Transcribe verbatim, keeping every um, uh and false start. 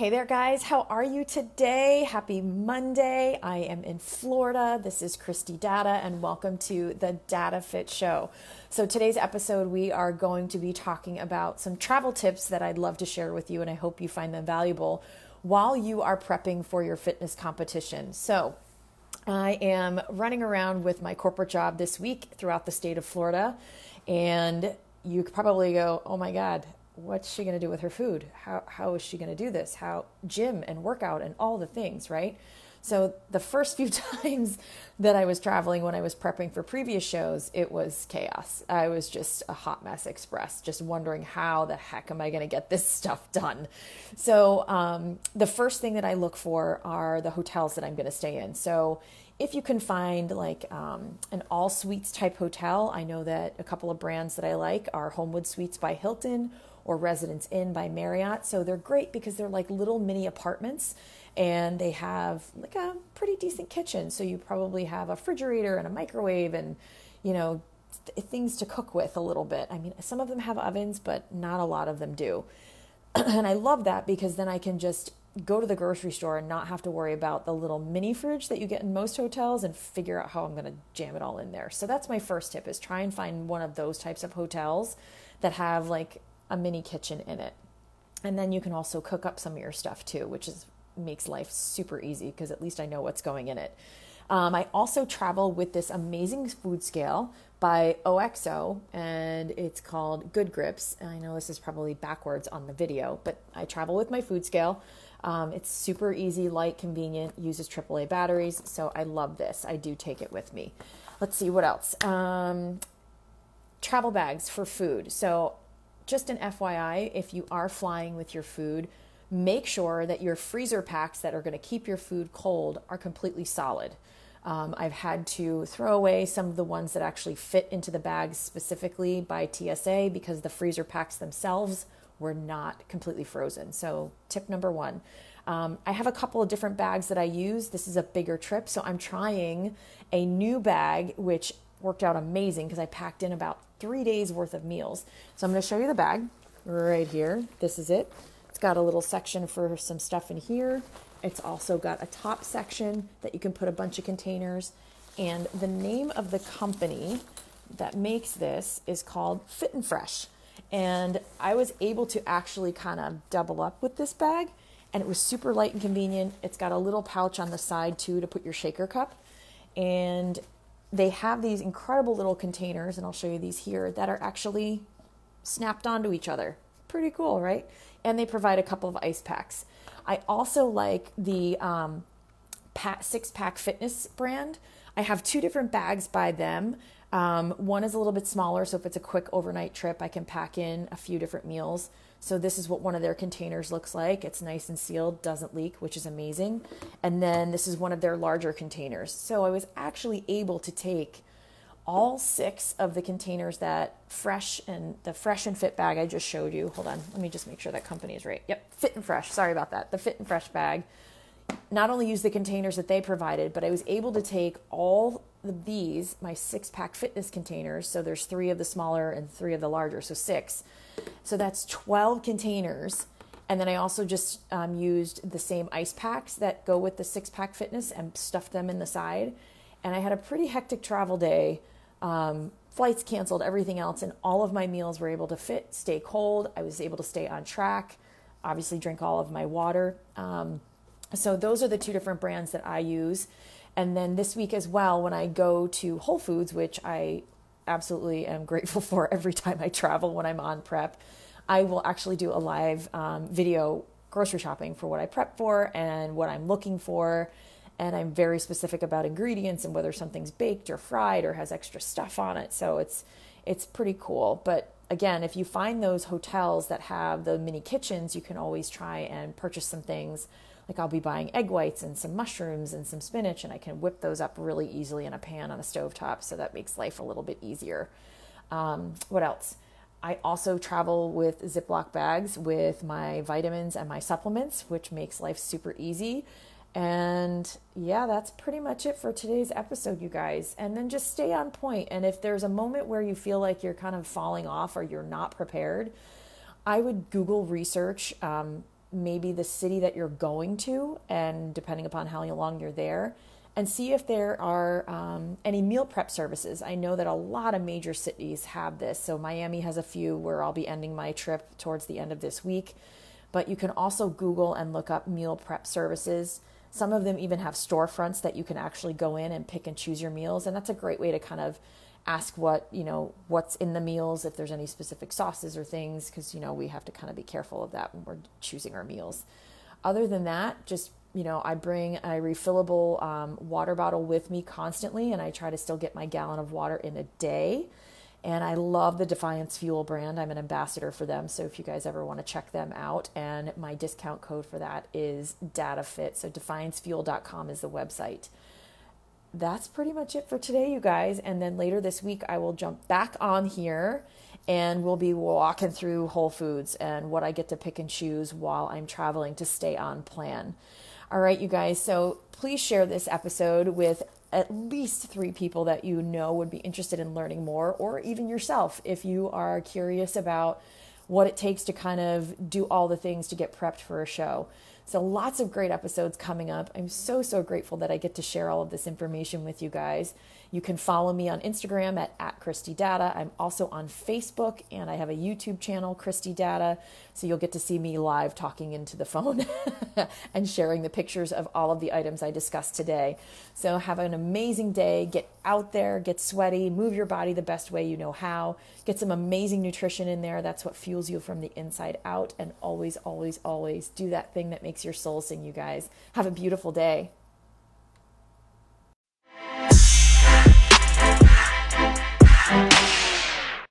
Hey there guys, how are you today? Happy Monday. I am in Florida. This is Kristi Data and welcome to the Data Fit Show. So today's episode, we are going to be talking about some travel tips that I'd love to share with you and I hope you find them valuable while you are prepping for your fitness competition. So I am running around with my corporate job this week throughout the state of Florida and you could probably go, oh my God, what's she going to do with her food? How how is she going to do this? How gym and workout and all the things, right? So the first few times that I was traveling when I was prepping for previous shows, it was chaos. I was just a hot mess express, just wondering how the heck am I going to get this stuff done? So um, the first thing that I look for are the hotels that I'm going to stay in. So if you can find like um, an all suites type hotel, I know that a couple of brands that I like are Homewood Suites by Hilton or Residence Inn by Marriott. So they're great because they're like little mini apartments and they have like a pretty decent kitchen. So you probably have a refrigerator and a microwave and, you know, th- things to cook with a little bit. I mean, some of them have ovens, but not a lot of them do. And I love that because then I can just go to the grocery store and not have to worry about the little mini fridge that you get in most hotels and figure out how I'm going to jam it all in there. So that's my first tip is try and find one of those types of hotels that have like a mini kitchen in it. And then you can also cook up some of your stuff too, which is makes life super easy because at least I know what's going in it. Um, I also travel with this amazing food scale by O X O and it's called Good Grips. And I know this is probably backwards on the video, but I travel with my food scale. Um, it's super easy, light, convenient, uses triple A batteries. So I love this. I do take it with me. Let's see what else. Um, travel bags for food. So just an F Y I, if you are flying with your food, make sure that your freezer packs that are going to keep your food cold are completely solid. Um, I've had to throw away some of the ones that actually fit into the bags specifically by T S A because the freezer packs themselves were not completely frozen. So tip number one. Um, I have a couple of different bags that I use. This is a bigger trip, so I'm trying a new bag, which worked out amazing because I packed in about three days worth of meals. So I'm going to show you the bag right here. This is it. It's got a little section for some stuff in here. It's also got a top section that you can put a bunch of containers. And the name of the company that makes this is called Fit and Fresh. And I was able to actually kind of double up with this bag. And it was super light and convenient. It's got a little pouch on the side too to put your shaker cup. And they have these incredible little containers, and I'll show you these here, that are actually snapped onto each other. Pretty cool, right? And they provide a couple of ice packs. I also like the um, Six Pack Fitness brand. I have two different bags by them. Um, one is a little bit smaller, so if it's a quick overnight trip, I can pack in a few different meals. So this is what one of their containers looks like. It's nice and sealed, doesn't leak, which is amazing. And then this is one of their larger containers. So I was actually able to take all six of the containers that Fresh and the Fresh and Fit bag I just showed you. Hold on, let me just make sure that company is right. Yep, Fit and Fresh, sorry about that. The Fit and Fresh bag. Not only use the containers that they provided, but I was able to take all of these, my six-pack fitness containers, so there's three of the smaller and three of the larger, so six. So that's twelve containers. And then I also just um, used the same ice packs that go with the six-pack fitness and stuffed them in the side. And I had a pretty hectic travel day. Um, flights canceled, everything else, and all of my meals were able to fit, stay cold. I was able to stay on track, obviously drink all of my water. Um, So those are the two different brands that I use. And then this week as well, when I go to Whole Foods, which I absolutely am grateful for every time I travel when I'm on prep, I will actually do a live um, video grocery shopping for what I prep for and what I'm looking for. And I'm very specific about ingredients and whether something's baked or fried or has extra stuff on it. So it's it's pretty cool. But again, if you find those hotels that have the mini kitchens, you can always try and purchase some things. Like I'll be buying egg whites and some mushrooms and some spinach, and I can whip those up really easily in a pan on a stovetop, so that makes life a little bit easier. Um, what else? I also travel with Ziploc bags with my vitamins and my supplements, which makes life super easy. And yeah, that's pretty much it for today's episode, you guys. And then just stay on point. And if there's a moment where you feel like you're kind of falling off or you're not prepared, I would Google research um, maybe the city that you're going to, and depending upon how long you're there, and see if there are um, any meal prep services. I know that a lot of major cities have this. So Miami has a few where I'll be ending my trip towards the end of this week. But you can also Google and look up meal prep services. Some of them even have storefronts that you can actually go in and pick and choose your meals. And that's a great way to kind of ask what, you know, what's in the meals, if there's any specific sauces or things, because, you know, we have to kind of be careful of that when we're choosing our meals. Other than that, just, you know, I bring a refillable um, water bottle with me constantly, and I try to still get my gallon of water in a day. And I love the Defiance Fuel brand. I'm an ambassador for them. So if you guys ever want to check them out, and my discount code for that is DataFit. So defiance fuel dot com is the website. That's pretty much it for today, you guys. And then later this week, I will jump back on here and we'll be walking through Whole Foods and what I get to pick and choose while I'm traveling to stay on plan. All right, you guys, so please share this episode with at least three people that you know would be interested in learning more, or even yourself if you are curious about what it takes to kind of do all the things to get prepped for a show. So lots of great episodes coming up. I'm so, so grateful that I get to share all of this information with you guys. You can follow me on Instagram at, at Kristi Data. I'm also on Facebook, and I have a YouTube channel, Kristi Data. So you'll get to see me live talking into the phone and sharing the pictures of all of the items I discussed today. So have an amazing day. Get out there, get sweaty, move your body the best way you know how. Get some amazing nutrition in there. That's what fuels you from the inside out. And always, always, always do that thing that makes your soul sing, you guys. Have a beautiful day.